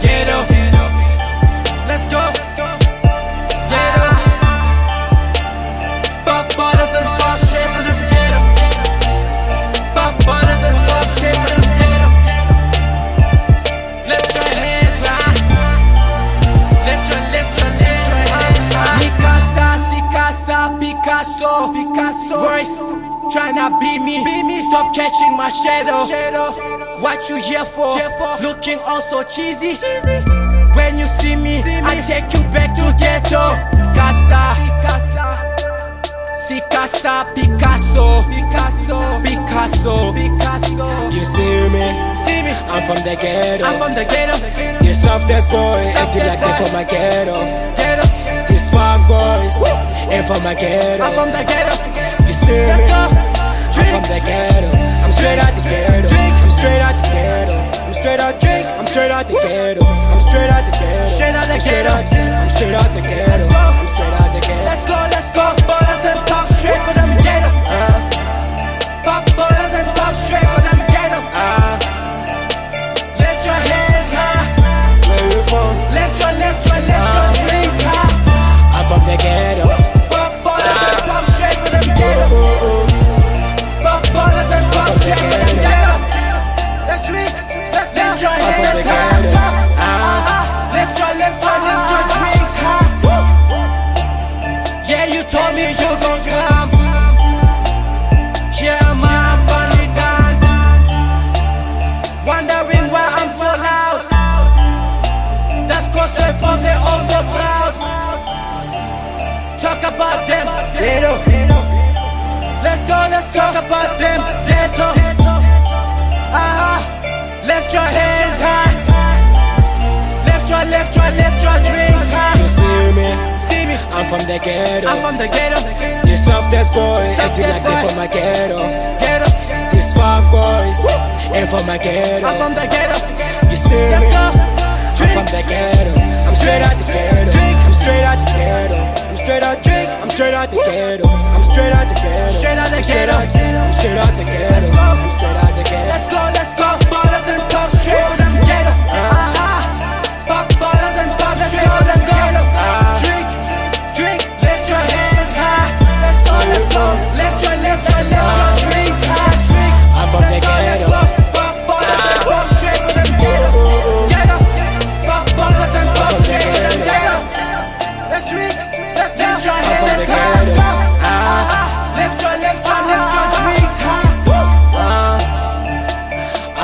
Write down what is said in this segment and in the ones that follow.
Ghetto. Let's go. Ghetto. Fuck bottles and fuck shit for this ghetto. Fuck bottles and fuck shit for this ghetto. Lift your hands high. Lift your hands high. Mi casa, si casa, Picasso. Voice. Tryna be me, stop catching my shadow. What you here for? Looking all so cheesy. When you see me, I take you back to ghetto. Casa, Si Casa Picasso. You see me, I'm from the ghetto. You softest boy, and you like that for my ghetto. These farm boys, and for my ghetto. I'm from the ghetto. You see me? I'm from the ghetto. I'm straight out the ghetto. I'm straight out the ghetto. I'm straight out the ghetto. Let's go. Ballers and pop straight for them ghetto. Pop ballers and pop straight for them ghetto. Lift your hands high. Where you from? Lift your drinks high. I'm from the ghetto. Lift your drinks high. Yeah, you told me you gon' come. Yeah, I'm finally done. Wondering why I'm so loud. That's cause they fought, they all so proud. Talk about them. Let's go. Talk about them. Lift your hands high. Lift your drinks high. You see me, I'm from the ghetto. You softest boys, acting like they from my ghetto. These far boys, ain't from my ghetto. I'm from the ghetto. You see me, I'm from the ghetto. I'm straight out the ghetto. I'm straight out the ghetto. I'm straight out the ghetto. Let's go. Ballers and pop straight for them ghetto. I'm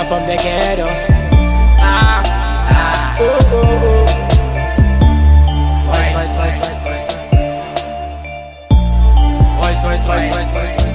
from the ghetto. Voice.